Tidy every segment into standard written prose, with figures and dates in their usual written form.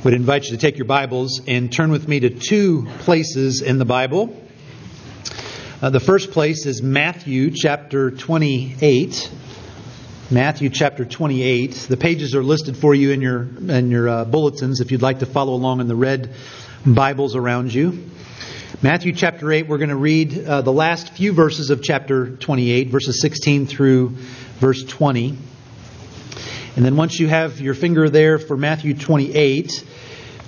I would invite you to take your Bibles and turn with me to two places in the Bible. The first place is Matthew chapter 28. Matthew chapter 28. The pages are listed for you in your bulletins if you'd like to follow along in the red Bibles around you. Matthew chapter 8, we're going to read the last few verses of chapter 28, verses 16 through verse 20. And then once you have your finger there for Matthew 28,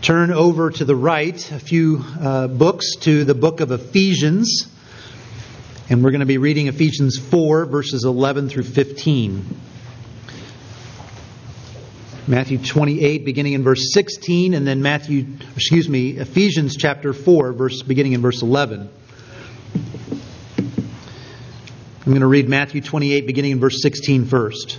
turn over to the right a few books to the book of Ephesians. And we're going to be reading Ephesians 4, verses 11 through 15. Matthew 28, beginning in verse 16, and then Ephesians chapter 4, beginning in verse 11. I'm going to read Matthew 28, beginning in verse 16 first.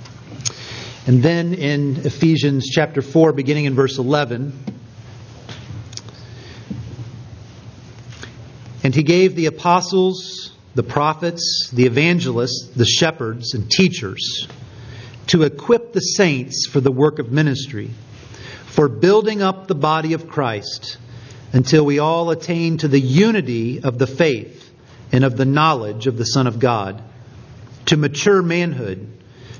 And then in Ephesians chapter 4, beginning in verse 11, "And he gave the apostles, the prophets, the evangelists, the shepherds, and teachers to equip the saints for the work of ministry, for building up the body of Christ, until we all attain to the unity of the faith and of the knowledge of the Son of God, to mature manhood,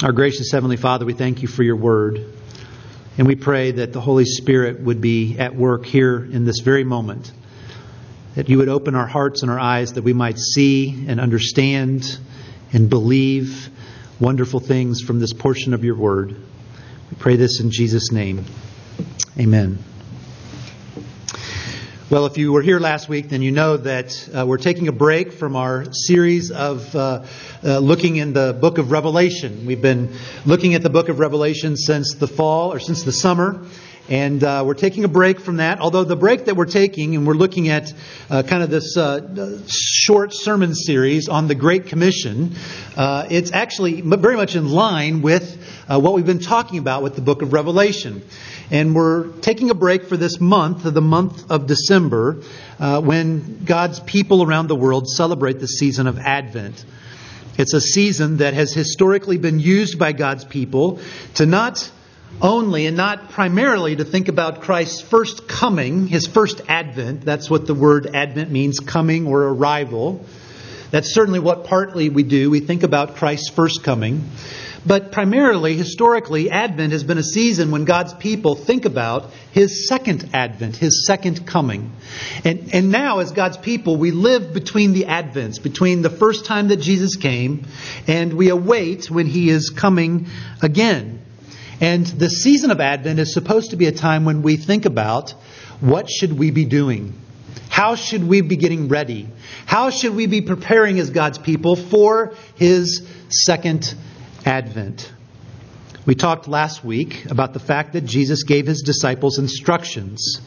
Our gracious Heavenly Father, we thank you for your word. And we pray that the Holy Spirit would be at work here in this very moment. That you would open our hearts and our eyes that we might see and understand and believe wonderful things from this portion of your word. We pray this in Jesus' name. Amen. Well, if you were here last week, then you know that we're taking a break from our series of looking in the book of Revelation. We've been looking at the book of Revelation since the fall or since the summer. And we're taking a break from that, although the break that we're taking, and we're looking at kind of this short sermon series on the Great Commission, it's actually very much in line with what we've been talking about with the book of Revelation. And we're taking a break for this month, the month of December, when God's people around the world celebrate the season of Advent. It's a season that has historically been used by God's people to not only and not primarily to think about Christ's first coming, his first advent. That's what the word advent means, coming or arrival. That's certainly what partly we do. We think about Christ's first coming. But primarily, historically, Advent has been a season when God's people think about his second advent, his second coming. And now, as God's people, we live between the advents, between the first time that Jesus came and we await when he is coming again. And the season of Advent is supposed to be a time when we think about what should we be doing? How should we be getting ready? How should we be preparing as God's people for his second Advent? We talked last week about the fact that Jesus gave his disciples instructions.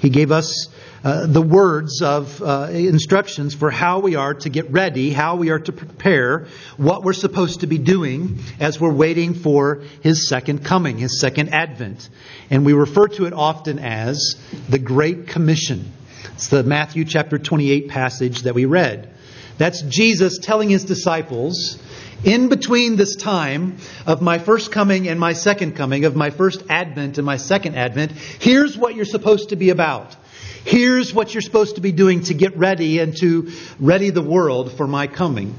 He gave us the words of instructions for how we are to get ready, how we are to prepare, what we're supposed to be doing as we're waiting for his second coming, his second advent. And we refer to it often as the Great Commission. It's the Matthew chapter 28 passage that we read. That's Jesus telling his disciples, in between this time of my first coming and my second coming, of my first advent and my second advent, here's what you're supposed to be about. Here's what you're supposed to be doing to get ready and to ready the world for my coming.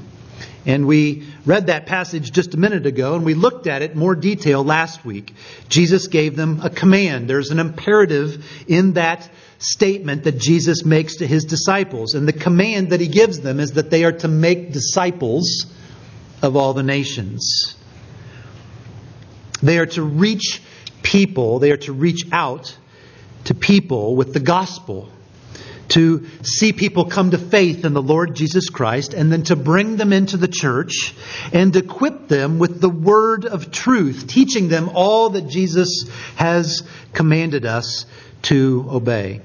And we read that passage just a minute ago, and we looked at it in more detail last week. Jesus gave them a command. There's an imperative in that statement that Jesus makes to his disciples. And the command that he gives them is that they are to make disciples of all the nations. They are to reach people. They are to reach out to people with the gospel, to see people come to faith in the Lord Jesus Christ, and then to bring them into the church and equip them with the word of truth, teaching them all that Jesus has commanded us to obey.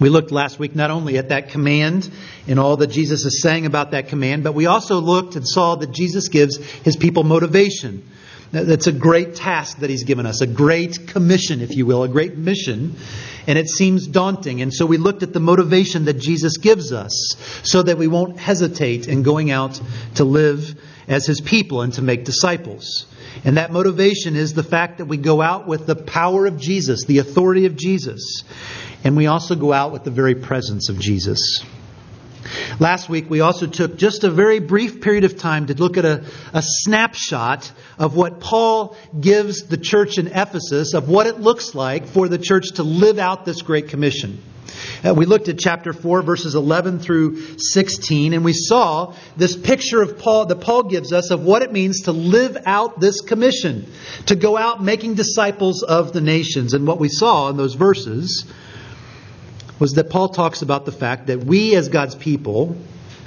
We looked last week not only at that command and all that Jesus is saying about that command, but we also looked and saw that Jesus gives his people motivation. That's a great task that he's given us, a great commission, if you will, a great mission. And it seems daunting. And so we looked at the motivation that Jesus gives us so that we won't hesitate in going out to live as his people and to make disciples. And that motivation is the fact that we go out with the power of Jesus, the authority of Jesus. And we also go out with the very presence of Jesus. Last week, we also took just a very brief period of time to look at a snapshot of what Paul gives the church in Ephesus, of what it looks like for the church to live out this Great Commission. We looked at chapter 4, verses 11 through 16, and we saw this picture of Paul that Paul gives us of what it means to live out this commission, to go out making disciples of the nations. And what we saw in those verses was that Paul talks about the fact that we as God's people,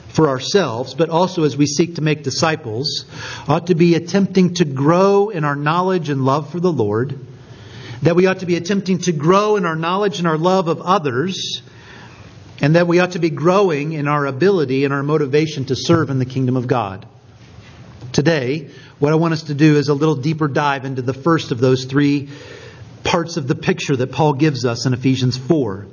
for ourselves, but also as we seek to make disciples, ought to be attempting to grow in our knowledge and love for the Lord, that we ought to be attempting to grow in our knowledge and our love of others, and that we ought to be growing in our ability and our motivation to serve in the kingdom of God. Today, what I want us to do is a little deeper dive into the first of those three parts of the picture that Paul gives us in Ephesians 4.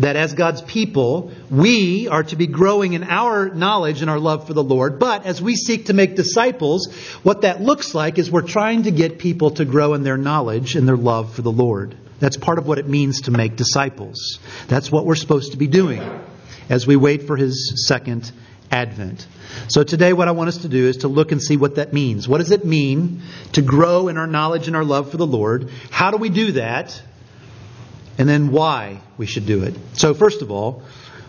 That as God's people, we are to be growing in our knowledge and our love for the Lord. But as we seek to make disciples, what that looks like is we're trying to get people to grow in their knowledge and their love for the Lord. That's part of what it means to make disciples. That's what we're supposed to be doing as we wait for His second advent. So today what I want us to do is to look and see what that means. What does it mean to grow in our knowledge and our love for the Lord? How do we do that? And then why we should do it. So first of all,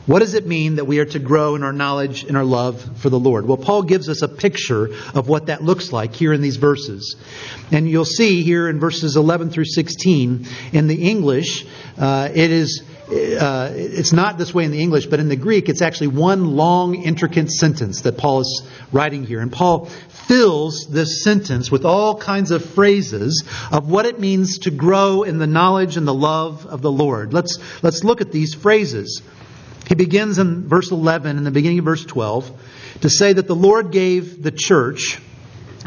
what does it mean that we are to grow in our knowledge and our love for the Lord? Well, Paul gives us a picture of what that looks like here in these verses. And you'll see here in verses 11 through 16, in the English, it's not this way in the English, but in the Greek, it's actually one long, intricate sentence that Paul is writing here. And Paul fills this sentence with all kinds of phrases of what it means to grow in the knowledge and the love of the Lord. Let's look at these phrases. He begins in verse 11 and the beginning of verse 12 to say that the Lord gave the church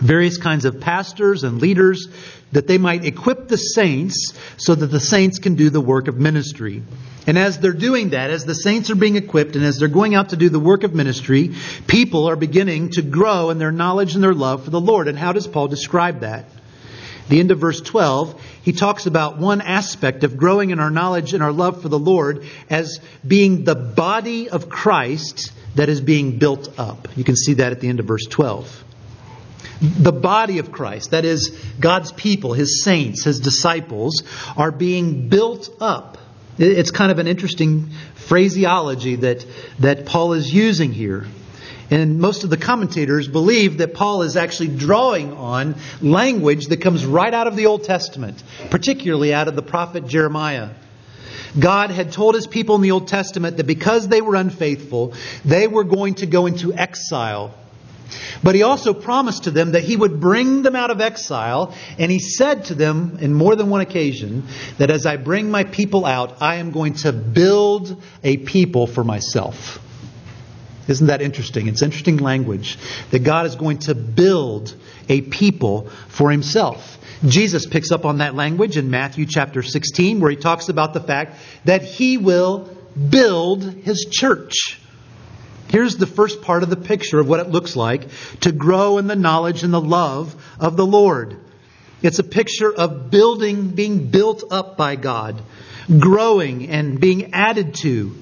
various kinds of pastors and leaders that they might equip the saints so that the saints can do the work of ministry. And as they're doing that, as the saints are being equipped and as they're going out to do the work of ministry, people are beginning to grow in their knowledge and their love for the Lord. And how does Paul describe that? At the end of verse 12, he talks about one aspect of growing in our knowledge and our love for the Lord as being the body of Christ that is being built up. You can see that at the end of verse 12. The body of Christ, that is God's people, His saints, His disciples, are being built up. It's kind of an interesting phraseology that Paul is using here. And most of the commentators believe that Paul is actually drawing on language that comes right out of the Old Testament, particularly out of the prophet Jeremiah. God had told His people in the Old Testament that because they were unfaithful, they were going to go into exile. But He also promised to them that He would bring them out of exile. And He said to them in more than one occasion that as I bring my people out, I am going to build a people for myself. Isn't that interesting? It's interesting language that God is going to build a people for Himself. Jesus picks up on that language in Matthew chapter 16, where He talks about the fact that He will build His church. Here's the first part of the picture of what it looks like to grow in the knowledge and the love of the Lord. It's a picture of building, being built up by God, growing and being added to.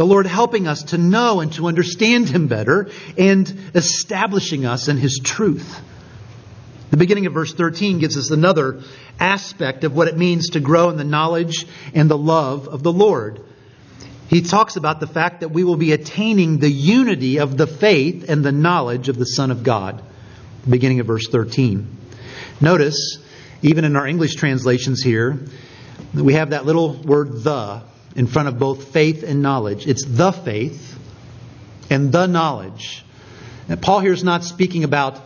The Lord helping us to know and to understand Him better and establishing us in His truth. The beginning of verse 13 gives us another aspect of what it means to grow in the knowledge and the love of the Lord. He talks about the fact that we will be attaining the unity of the faith and the knowledge of the Son of God. The beginning of verse 13. Notice, even in our English translations here, we have that little word "the" in front of both faith and knowledge. It's the faith and the knowledge. And Paul here is not speaking about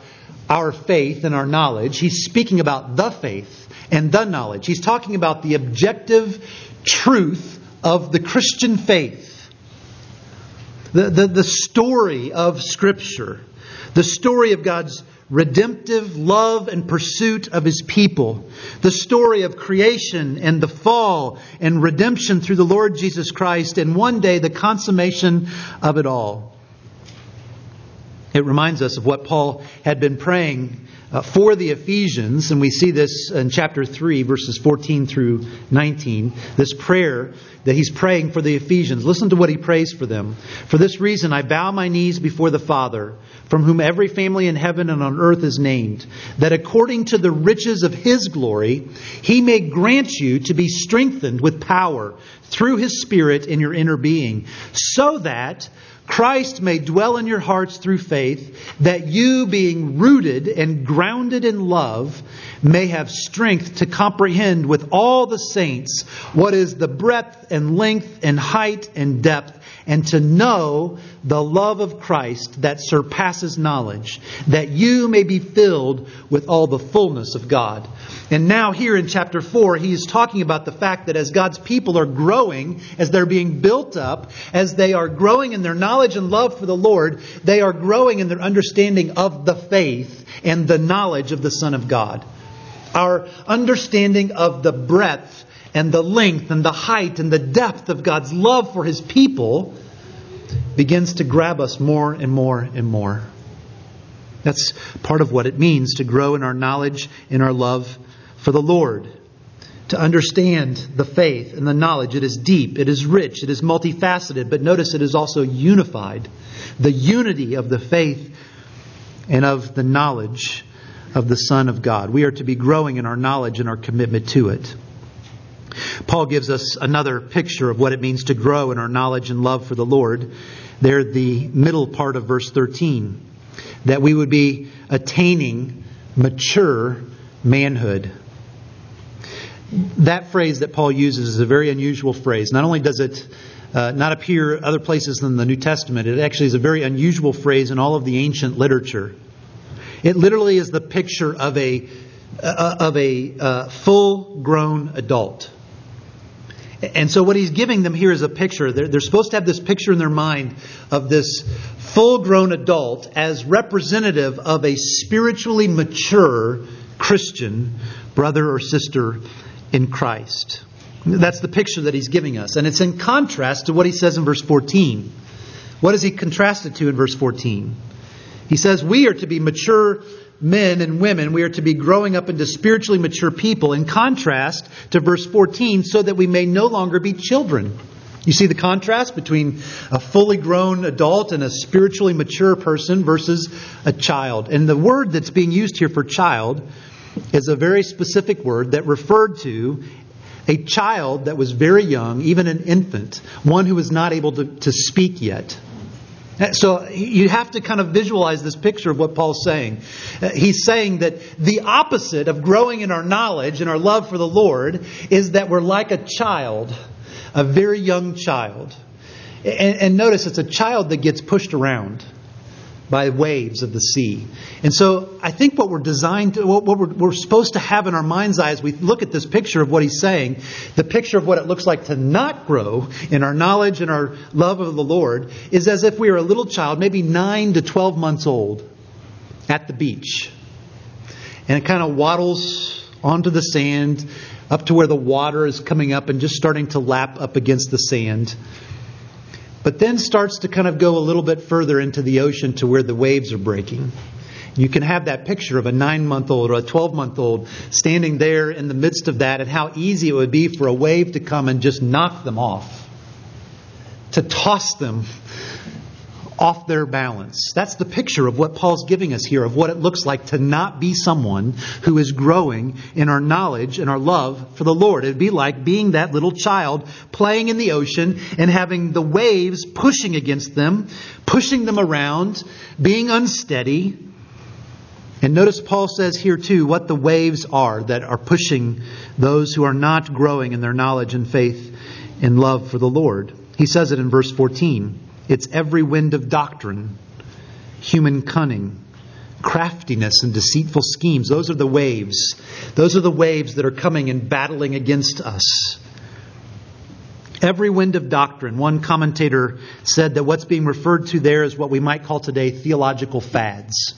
our faith and our knowledge. He's speaking about the faith and the knowledge. He's talking about the objective truth of the Christian faith. The story of Scripture. The story of God's redemptive love and pursuit of His people. The story of creation and the fall and redemption through the Lord Jesus Christ, and one day the consummation of it all. It reminds us of what Paul had been praying for the Ephesians, and we see this in chapter 3, verses 14 through 19, this prayer that he's praying for the Ephesians. Listen to what he prays for them. "For this reason I bow my knees before the Father, from whom every family in heaven and on earth is named, that according to the riches of His glory, He may grant you to be strengthened with power through His Spirit in your inner being, so that Christ may dwell in your hearts through faith, that you, being rooted and grounded in love, may have strength to comprehend with all the saints what is the breadth and length and height and depth, and to know the love of Christ that surpasses knowledge, that you may be filled with all the fullness of God." And now here in chapter 4, he is talking about the fact that as God's people are growing, as they're being built up, as they are growing in their knowledge and love for the Lord, they are growing in their understanding of the faith and the knowledge of the Son of God. Our understanding of the breadth and the length and the height and the depth of God's love for His people begins to grab us more and more and more. That's part of what it means to grow in our knowledge, in our love for the Lord. To understand the faith and the knowledge. It is deep, it is rich, it is multifaceted, but notice it is also unified. The unity of the faith and of the knowledge of the Son of God. We are to be growing in our knowledge and our commitment to it. Paul gives us another picture of what it means to grow in our knowledge and love for the Lord. There, the middle part of verse 13. That we would be attaining mature manhood. That phrase that Paul uses is a very unusual phrase. Not only does it not appear other places than the New Testament, it actually is a very unusual phrase in all of the ancient literature. It literally is the picture of a full-grown adult. And so what he's giving them here is a picture. They're supposed to have this picture in their mind of this full-grown adult as representative of a spiritually mature Christian brother or sister in Christ. That's the picture that he's giving us. And it's in contrast to what he says in verse 14. What does he contrast it to in verse 14? He says we are to be mature men and women, we are to be growing up into spiritually mature people, in contrast to verse 14, so that we may no longer be children. You see the contrast between a fully grown adult and a spiritually mature person versus a child. And the word that's being used here for child is a very specific word that referred to a child that was very young, even an infant, one who was not able to speak yet. So you have to kind of visualize this picture of what Paul's saying. He's saying that the opposite of growing in our knowledge and our love for the Lord is that we're like a child, a very young child. And notice it's a child that gets pushed around by waves of the sea. And so I think what we're designed to, what we're supposed to have in our mind's eye as we look at this picture of what he's saying, the picture of what it looks like to not grow in our knowledge and our love of the Lord, is as if we were a little child, maybe 9 to 12 months old, at the beach. And it kind of waddles onto the sand, up to where the water is coming up and just starting to lap up against the sand. But then starts to kind of go a little bit further into the ocean to where the waves are breaking. You can have that picture of a 9-month-old or a 12-month-old standing there in the midst of that, and how easy it would be for a wave to come and just knock them off. to toss them off their balance. That's the picture of what Paul's giving us here, of what it looks like to not be someone who is growing in our knowledge and our love for the Lord. It'd be like being that little child playing in the ocean and having the waves pushing against them, pushing them around, being unsteady. And notice Paul says here too what the waves are that are pushing those who are not growing in their knowledge and faith and love for the Lord. He says it in verse 14. It's every wind of doctrine, human cunning, craftiness, and deceitful schemes. Those are the waves. Those are the waves that are coming and battling against us. Every wind of doctrine. One commentator said that what's being referred to there is what we might call today theological fads.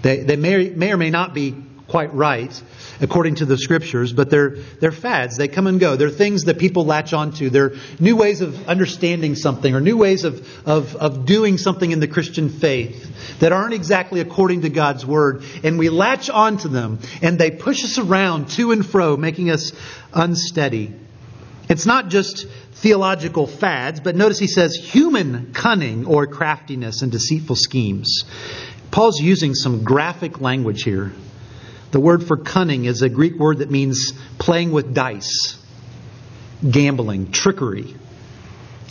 They may or may not be quite right according to the Scriptures, but they're fads. They come and go. They're things that people latch onto. They're new ways of understanding something or new ways of doing something in the Christian faith that aren't exactly according to God's Word. And we latch onto them and they push us around to and fro, making us unsteady. It's not just theological fads, but notice he says human cunning or craftiness and deceitful schemes. Paul's using some graphic language here. The word for cunning is a Greek word that means playing with dice, gambling, trickery.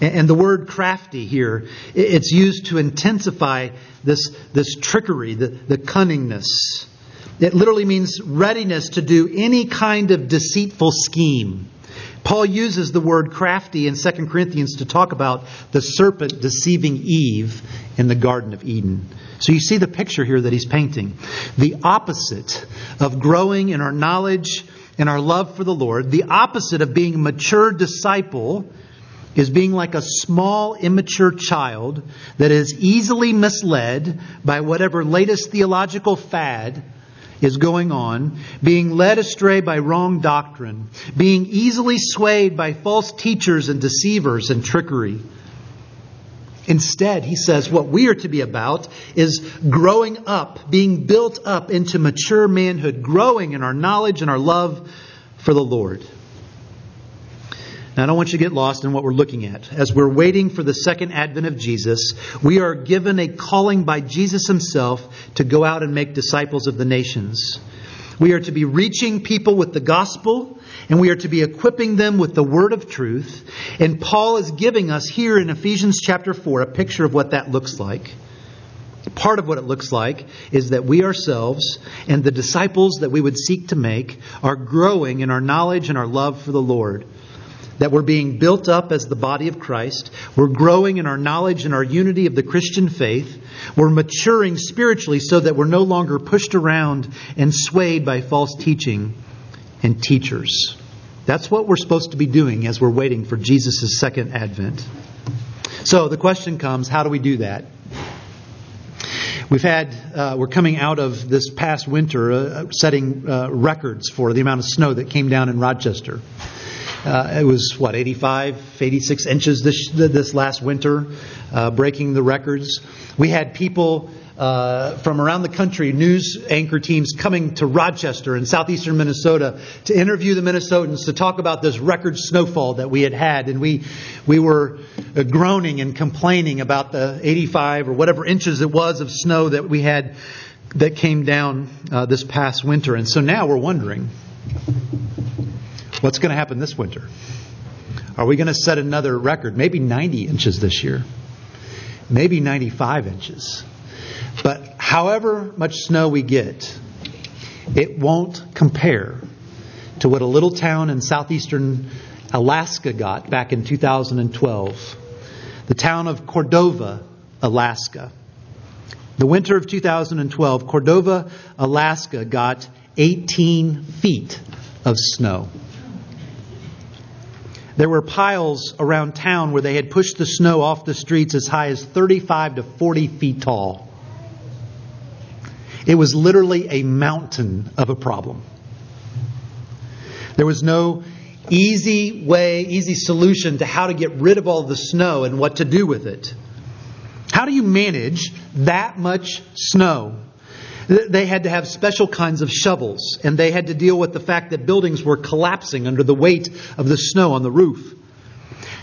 And the word crafty here, it's used to intensify this trickery, the cunningness. It literally means readiness to do any kind of deceitful scheme. Paul uses the word crafty in 2 Corinthians to talk about the serpent deceiving Eve in the Garden of Eden. So you see the picture here that he's painting. The opposite of growing in our knowledge and our love for the Lord, the opposite of being a mature disciple is being like a small, immature child that is easily misled by whatever latest theological fad is going on, being led astray by wrong doctrine, being easily swayed by false teachers and deceivers and trickery. Instead, he says, what we are to be about is growing up, being built up into mature manhood, growing in our knowledge and our love for the Lord. Now, I don't want you to get lost in what we're looking at. As we're waiting for the second advent of Jesus, we are given a calling by Jesus himself to go out and make disciples of the nations. We are to be reaching people with the gospel, and we are to be equipping them with the word of truth. And Paul is giving us here in Ephesians chapter 4 a picture of what that looks like. Part of what it looks like is that we ourselves and the disciples that we would seek to make are growing in our knowledge and our love for the Lord. That we're being built up as the body of Christ. We're growing in our knowledge and our unity of the Christian faith. We're maturing spiritually so that we're no longer pushed around and swayed by false teaching and teachers. That's what we're supposed to be doing as we're waiting for Jesus' second advent. So the question comes, how do we do that? We're coming out of this past winter setting records for the amount of snow that came down in Rochester. It was, 85, 86 inches this last winter, breaking the records. We had people from around the country, news anchor teams coming to Rochester in southeastern Minnesota to interview the Minnesotans to talk about this record snowfall that we had. And we were groaning and complaining about the 85 or whatever inches it was of snow that we had that came down this past winter. And so now we're wondering, what's going to happen this winter? Are we going to set another record? Maybe 90 inches this year. Maybe 95 inches. But however much snow we get, it won't compare to what a little town in southeastern Alaska got back in 2012. The town of Cordova, Alaska. The winter of 2012, Cordova, Alaska got 18 feet of snow. There were piles around town where they had pushed the snow off the streets as high as 35 to 40 feet tall. It was literally a mountain of a problem. There was no easy solution to how to get rid of all the snow and what to do with it. How do you manage that much snow? They had to have special kinds of shovels, and they had to deal with the fact that buildings were collapsing under the weight of the snow on the roof.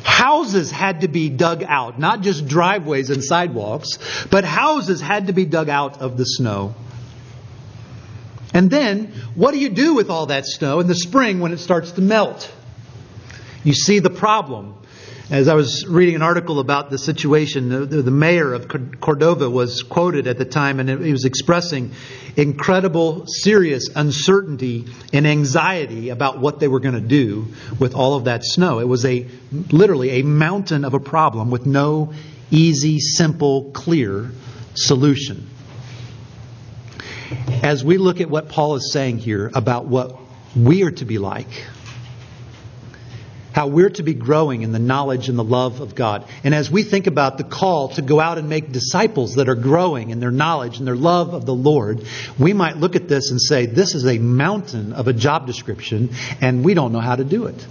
Houses had to be dug out, not just driveways and sidewalks, but houses had to be dug out of the snow. And then, what do you do with all that snow in the spring when it starts to melt? You see the problem. As I was reading an article about the situation, the mayor of Cordova was quoted at the time, and he was expressing incredible, serious uncertainty and anxiety about what they were going to do with all of that snow. It was literally a mountain of a problem with no easy, simple, clear solution. As we look at what Paul is saying here about what we are to be like, how we're to be growing in the knowledge and the love of God. And as we think about the call to go out and make disciples that are growing in their knowledge and their love of the Lord, we might look at this and say, this is a mountain of a job description, and we don't know how to do it.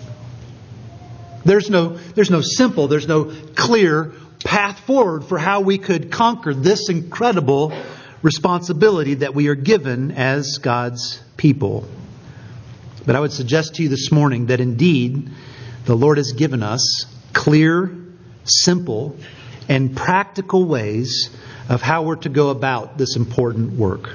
There's no simple, there's no clear path forward for how we could conquer this incredible responsibility that we are given as God's people. But I would suggest to you this morning that indeed, the Lord has given us clear, simple, and practical ways of how we're to go about this important work.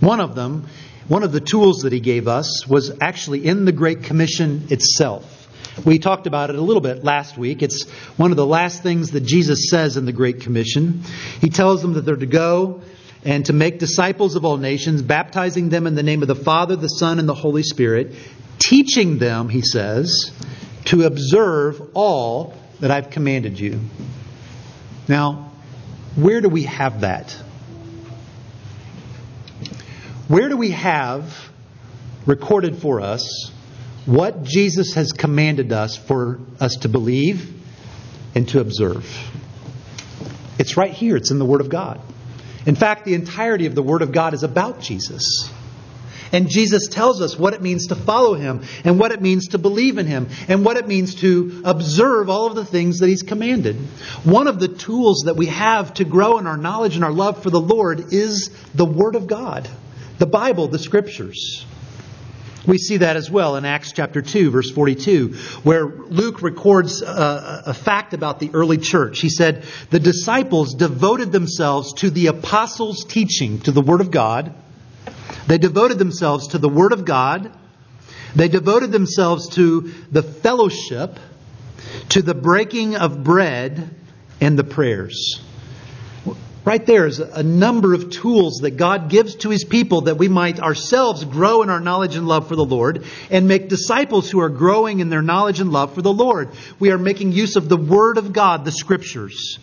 One of the tools that He gave us was actually in the Great Commission itself. We talked about it a little bit last week. It's one of the last things that Jesus says in the Great Commission. He tells them that they're to go and to make disciples of all nations, baptizing them in the name of the Father, the Son, and the Holy Spirit, teaching them, He says, to observe all that I've commanded you. Now, where do we have that? Where do we have recorded for us what Jesus has commanded us for us to believe and to observe? It's right here. It's in the Word of God. In fact, the entirety of the Word of God is about Jesus. And Jesus tells us what it means to follow Him and what it means to believe in Him and what it means to observe all of the things that He's commanded. One of the tools that we have to grow in our knowledge and our love for the Lord is the Word of God, the Bible, the Scriptures. We see that as well in Acts chapter 2, verse 42, where Luke records a fact about the early church. He said, the disciples devoted themselves to the apostles' teaching, to the Word of God. They devoted themselves to the Word of God. They devoted themselves to the fellowship, to the breaking of bread, and the prayers. Right there is a number of tools that God gives to His people that we might ourselves grow in our knowledge and love for the Lord and make disciples who are growing in their knowledge and love for the Lord. We are making use of the Word of God, the Scriptures.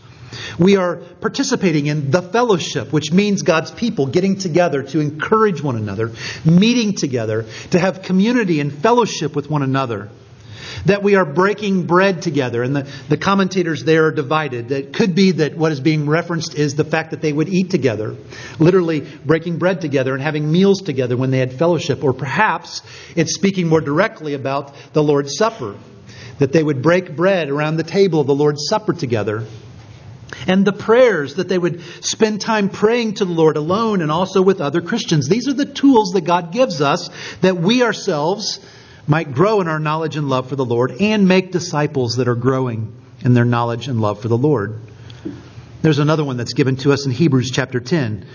We are participating in the fellowship, which means God's people getting together to encourage one another, meeting together, to have community and fellowship with one another. That we are breaking bread together, and the commentators there are divided. That could be that what is being referenced is the fact that they would eat together, literally breaking bread together and having meals together when they had fellowship. Or perhaps it's speaking more directly about the Lord's Supper, that they would break bread around the table of the Lord's Supper together. And the prayers, that they would spend time praying to the Lord alone and also with other Christians. These are the tools that God gives us that we ourselves might grow in our knowledge and love for the Lord and make disciples that are growing in their knowledge and love for the Lord. There's another one that's given to us in Hebrews chapter 10.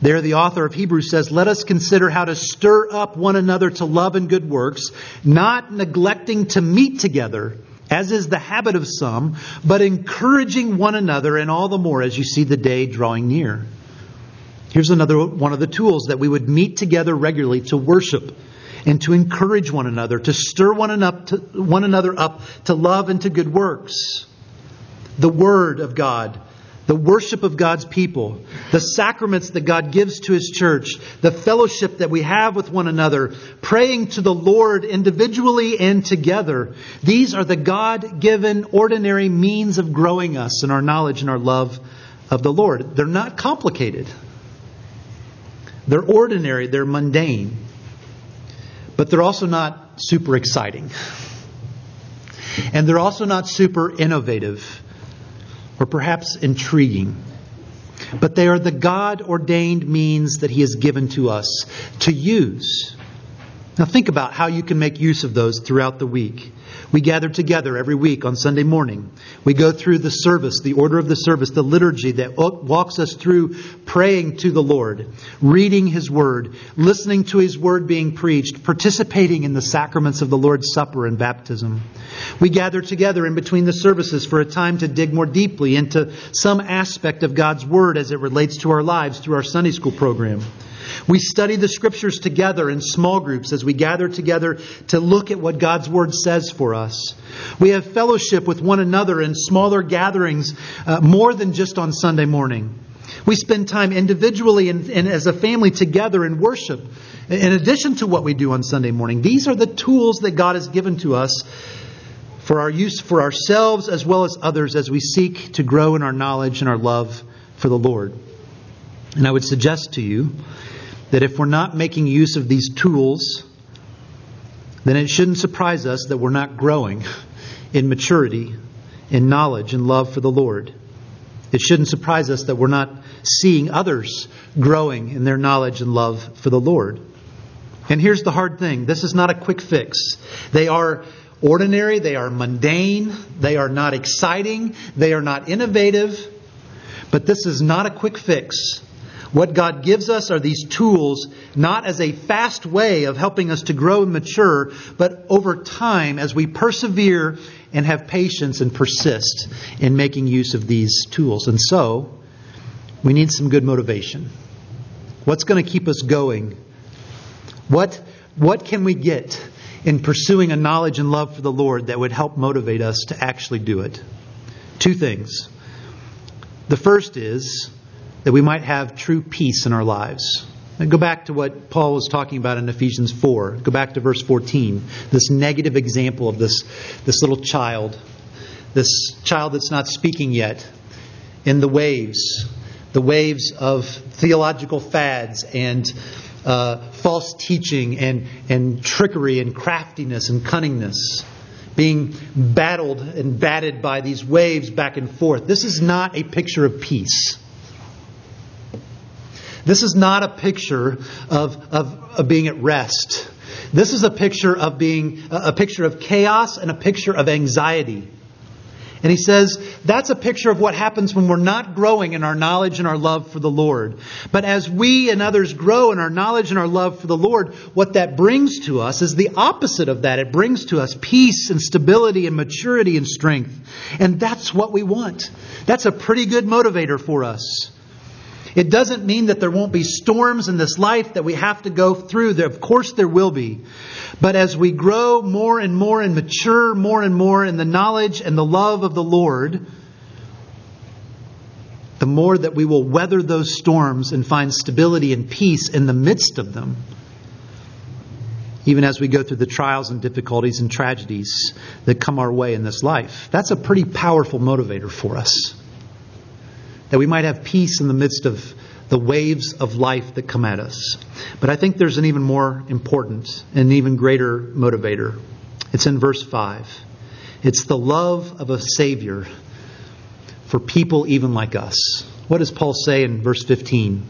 There the author of Hebrews says, let us consider how to stir up one another to love and good works, not neglecting to meet together, as is the habit of some, but encouraging one another, and all the more as you see the day drawing near. Here's another one of the tools, that we would meet together regularly to worship and to encourage one another, to stir one another up to love and to good works. The Word of God, the worship of God's people, the sacraments that God gives to His church, the fellowship that we have with one another, praying to the Lord individually and together. These are the God-given, ordinary means of growing us in our knowledge and our love of the Lord. They're not complicated. They're ordinary. They're mundane. But they're also not super exciting. And they're also not super innovative or perhaps intriguing. But they are the God-ordained means that He has given to us to use Now think about how you can make use of those throughout the week. We gather together every week on Sunday morning. We go through the service, the order of the service, the liturgy that walks us through praying to the Lord, reading His Word, listening to His Word being preached, participating in the sacraments of the Lord's Supper and baptism. We gather together in between the services for a time to dig more deeply into some aspect of God's Word as it relates to our lives through our Sunday school program. We study the Scriptures together in small groups as we gather together to look at what God's Word says for us. We have fellowship with one another in smaller gatherings, more than just on Sunday morning. We spend time individually and as a family together in worship, in addition to what we do on Sunday morning. These are the tools that God has given to us for our use for ourselves as well as others as we seek to grow in our knowledge and our love for the Lord. And I would suggest to you that if we're not making use of these tools, then it shouldn't surprise us that we're not growing in maturity, in knowledge, and love for the Lord. It shouldn't surprise us that we're not seeing others growing in their knowledge and love for the Lord. And here's the hard thing. This is not a quick fix. They are ordinary. They are mundane. They are not exciting. They are not innovative. But this is not a quick fix. What God gives us are these tools, not as a fast way of helping us to grow and mature, but over time as we persevere and have patience and persist in making use of these tools. And so, we need some good motivation. What's going to keep us going? What can we get in pursuing a knowledge and love for the Lord that would help motivate us to actually do it? Two things. The first is that we might have true peace in our lives. And go back to what Paul was talking about in Ephesians 4. Go back to verse 14. This negative example of this little child. This child that's not speaking yet. In the waves. The waves of theological fads and false teaching and trickery and craftiness and cunningness. Being battled and batted by these waves back and forth. This is not a picture of peace. This is not a picture of being at rest. This is a picture of chaos and a picture of anxiety. And he says that's a picture of what happens when we're not growing in our knowledge and our love for the Lord. But as we and others grow in our knowledge and our love for the Lord, what that brings to us is the opposite of that. It brings to us peace and stability and maturity and strength. And that's what we want. That's a pretty good motivator for us. It doesn't mean that there won't be storms in this life that we have to go through. Of course there will be. But as we grow more and more and mature more and more in the knowledge and the love of the Lord, the more that we will weather those storms and find stability and peace in the midst of them. Even as we go through the trials and difficulties and tragedies that come our way in this life. That's a pretty powerful motivator for us. That we might have peace in the midst of the waves of life that come at us. But I think there's an even more important and even greater motivator. It's in verse 5. It's the love of a Savior for people even like us. What does Paul say in verse 15?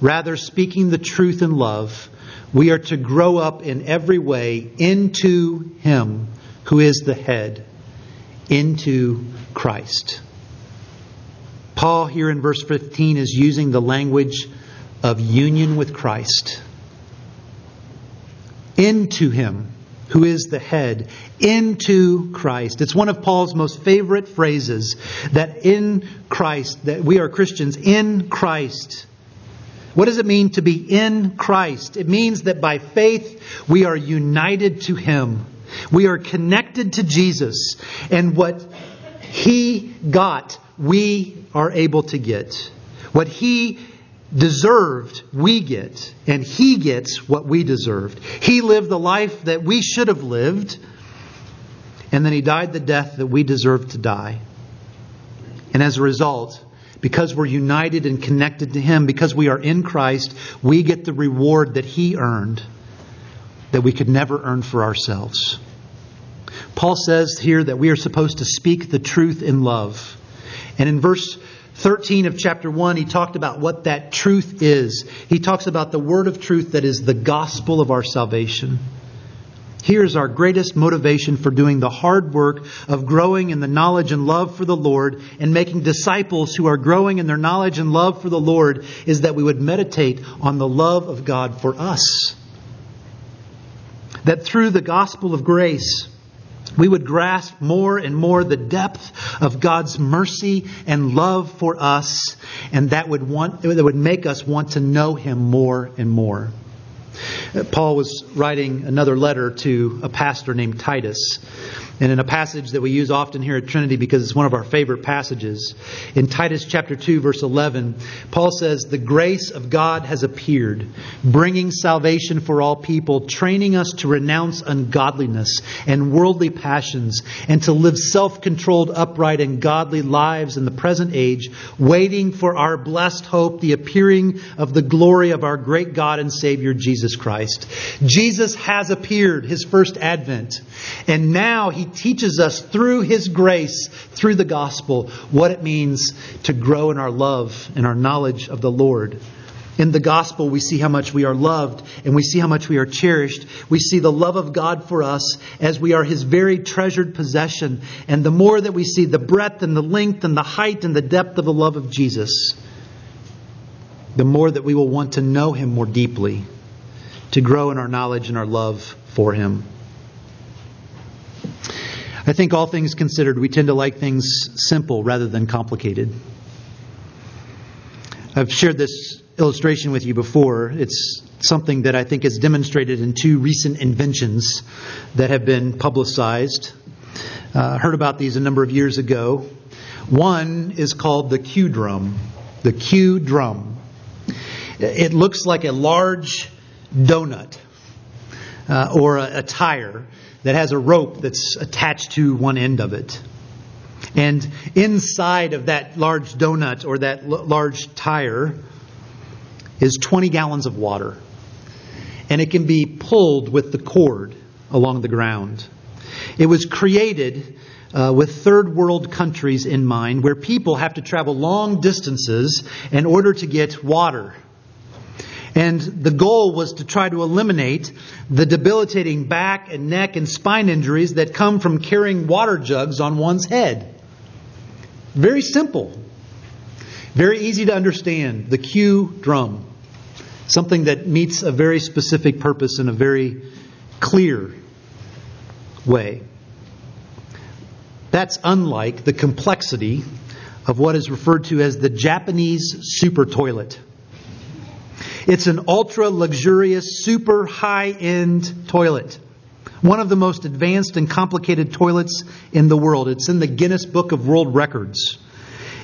Rather, speaking the truth in love, we are to grow up in every way into Him who is the head, into Christ. Paul here in verse 15 is using the language of union with Christ. Into Him, who is the head. Into Christ. It's one of Paul's most favorite phrases. That in Christ, that we are Christians in Christ. What does it mean to be in Christ? It means that by faith we are united to Him. We are connected to Jesus. And what He got, we are able to get. What He deserved, we get. And He gets what we deserved. He lived the life that we should have lived. And then He died the death that we deserved to die. And as a result, because we're united and connected to Him, because we are in Christ, we get the reward that He earned that we could never earn for ourselves. Paul says here that we are supposed to speak the truth in love. And in verse 13 of chapter 1, he talked about what that truth is. He talks about the word of truth that is the gospel of our salvation. Here's our greatest motivation for doing the hard work of growing in the knowledge and love for the Lord and making disciples who are growing in their knowledge and love for the Lord, is that we would meditate on the love of God for us. That through the gospel of grace, we would grasp more and more the depth of God's mercy and love for us, and that would make us want to know Him more and more. Paul was writing another letter to a pastor named Titus. And in a passage that we use often here at Trinity because it's one of our favorite passages, in Titus chapter 2 verse 11, Paul says, "The grace of God has appeared, bringing salvation for all people, training us to renounce ungodliness and worldly passions, and to live self-controlled, upright, and godly lives in the present age, waiting for our blessed hope, the appearing of the glory of our great God and Savior, Jesus Christ." Jesus has appeared, His first advent. And now He teaches us through His grace, through the gospel, what it means to grow in our love and our knowledge of the Lord. In the gospel, we see how much we are loved and we see how much we are cherished. We see the love of God for us as we are His very treasured possession. And the more that we see the breadth and the length and the height and the depth of the love of Jesus, the more that we will want to know Him more deeply, to grow in our knowledge and our love for Him. I think all things considered, we tend to like things simple rather than complicated. I've shared this illustration with you before. It's something that I think is demonstrated in two recent inventions that have been publicized. I heard about these a number of years ago. One is called the Q drum. The Q drum. It looks like a large donut or a tire that has a rope that's attached to one end of it. And inside of that large donut or that large tire is 20 gallons of water. And it can be pulled with the cord along the ground. It was created with third world countries in mind, where people have to travel long distances in order to get water. And the goal was to try to eliminate the debilitating back and neck and spine injuries that come from carrying water jugs on one's head. Very simple. Very easy to understand. The Q drum. Something that meets a very specific purpose in a very clear way. That's unlike the complexity of what is referred to as the Japanese super toilet. It's an ultra-luxurious, super high-end toilet. One of the most advanced and complicated toilets in the world. It's in the Guinness Book of World Records.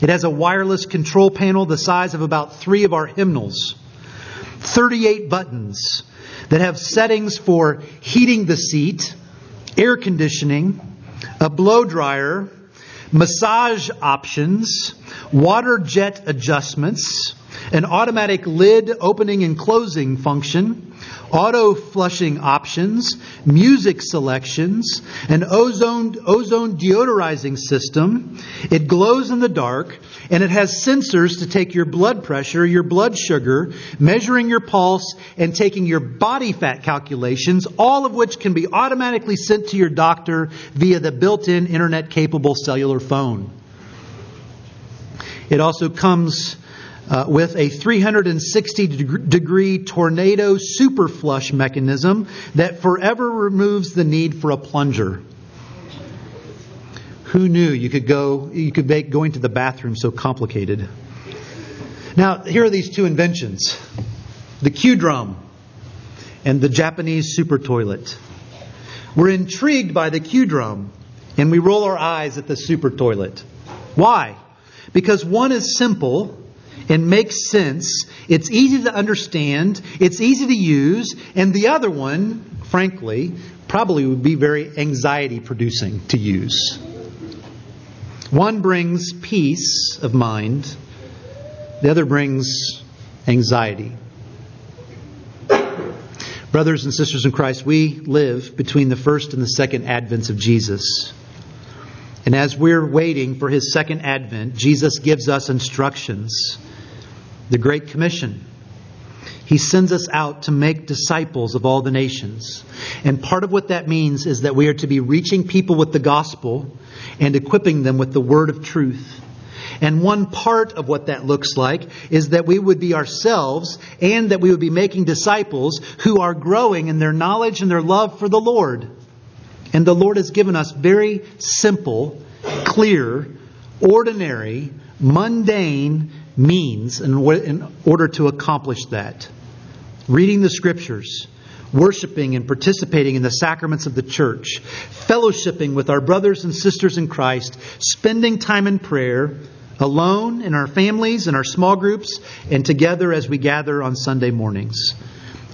It has a wireless control panel the size of about 3 of our hymnals. 38 buttons that have settings for heating the seat, air conditioning, a blow dryer, massage options, water jet adjustments, an automatic lid opening and closing function, auto flushing options, music selections, an ozone deodorizing system. It glows in the dark, and it has sensors to take your blood pressure, your blood sugar, measuring your pulse, and taking your body fat calculations, all of which can be automatically sent to your doctor via the built-in internet-capable cellular phone. It also comes with a 360-degree tornado super flush mechanism that forever removes the need for a plunger. Who knew you could make going to the bathroom so complicated? Now, here are these two inventions. The Q drum and the Japanese super toilet. We're intrigued by the Q drum and we roll our eyes at the super toilet. Why? Because one is simple. It makes sense. It's easy to understand. It's easy to use. And the other one, frankly, probably would be very anxiety-producing to use. One brings peace of mind. The other brings anxiety. Brothers and sisters in Christ, we live between the first and the second advents of Jesus. And as we're waiting for His second advent, Jesus gives us instructions. The Great Commission. He sends us out to make disciples of all the nations. And part of what that means is that we are to be reaching people with the gospel and equipping them with the word of truth. And one part of what that looks like is that we would be ourselves and that we would be making disciples who are growing in their knowledge and their love for the Lord. And the Lord has given us very simple, clear, ordinary, mundane means in order to accomplish that. Reading the Scriptures, worshiping and participating in the sacraments of the church, fellowshipping with our brothers and sisters in Christ, spending time in prayer, alone, in our families, in our small groups, and together as we gather on Sunday mornings.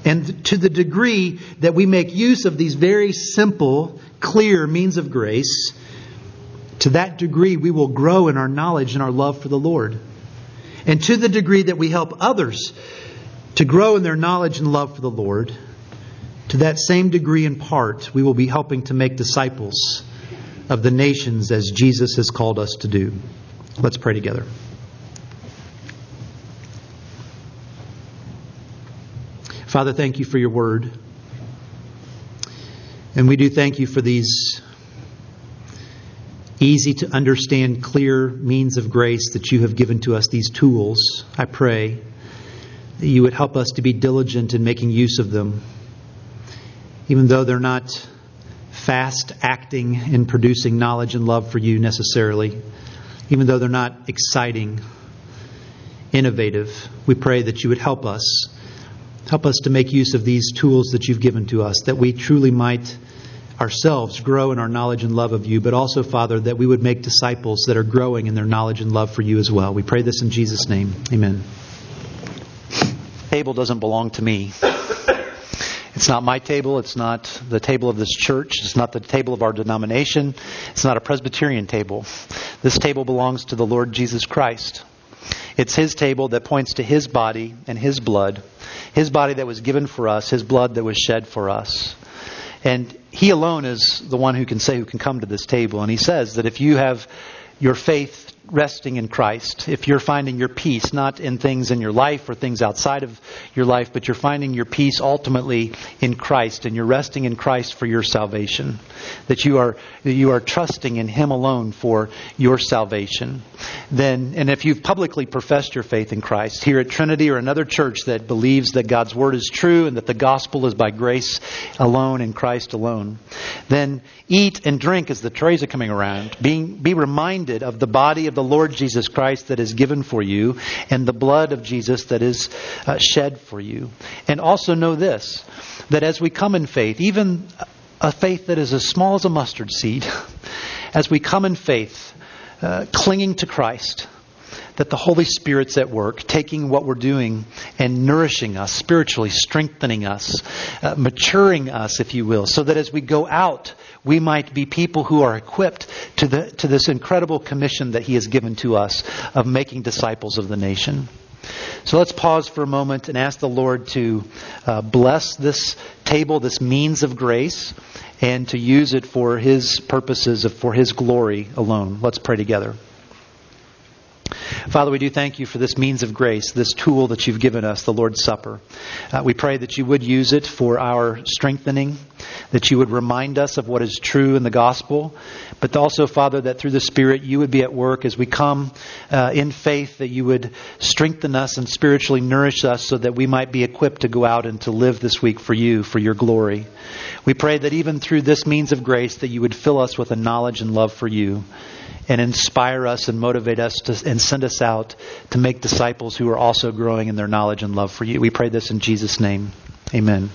And to the degree that we make use of these very simple, clear means of grace, to that degree we will grow in our knowledge and our love for the Lord. And to the degree that we help others to grow in their knowledge and love for the Lord, to that same degree in part, we will be helping to make disciples of the nations as Jesus has called us to do. Let's pray together. Father, thank You for Your Word. And we do thank You for these easy to understand, clear means of grace that You have given to us, these tools. I pray that You would help us to be diligent in making use of them, even though they're not fast acting in producing knowledge and love for You necessarily, even though they're not exciting, innovative. We pray that You would help us to make use of these tools that You've given to us, that we truly might ourselves grow in our knowledge and love of You, but also, Father, that we would make disciples that are growing in their knowledge and love for You as well. We pray this in Jesus' name. Amen. Table doesn't belong to me. It's not my table. It's not the table of this church. It's not the table of our denomination. It's not a Presbyterian table. This table belongs to the Lord Jesus Christ. It's His table that points to His body and His blood. His body that was given for us. His blood that was shed for us. And He alone is the one who can say who can come to this table. And He says that if you have your faith resting in Christ, if you're finding your peace, not in things in your life or things outside of your life, but you're finding your peace ultimately in Christ and you're resting in Christ for your salvation, that you are trusting in Him alone for your salvation. Then, and if you've publicly professed your faith in Christ here at Trinity or another church that believes that God's Word is true and that the gospel is by grace alone in Christ alone, then eat and drink as the trays are coming around. Be reminded of the body of the Lord Jesus Christ that is given for you and the blood of Jesus that is shed for you. And also know this, that as we come in faith, even a faith that is as small as a mustard seed, as we come in faith, clinging to Christ, that the Holy Spirit's at work, taking what we're doing and nourishing us, spiritually strengthening us, maturing us, if you will, so that as we go out, we might be people who are equipped to this incredible commission that He has given to us of making disciples of the nation. So let's pause for a moment and ask the Lord to bless this table, this means of grace, and to use it for His purposes, for His glory alone. Let's pray together. Father, we do thank You for this means of grace, this tool that You've given us, the Lord's Supper. We pray that You would use it for our strengthening, that You would remind us of what is true in the gospel, but also, Father, that through the Spirit You would be at work as we come in faith, that You would strengthen us and spiritually nourish us so that we might be equipped to go out and to live this week for You, for Your glory. We pray that even through this means of grace that You would fill us with a knowledge and love for You and inspire us and motivate us and send us out to make disciples who are also growing in their knowledge and love for You. We pray this in Jesus' name. Amen.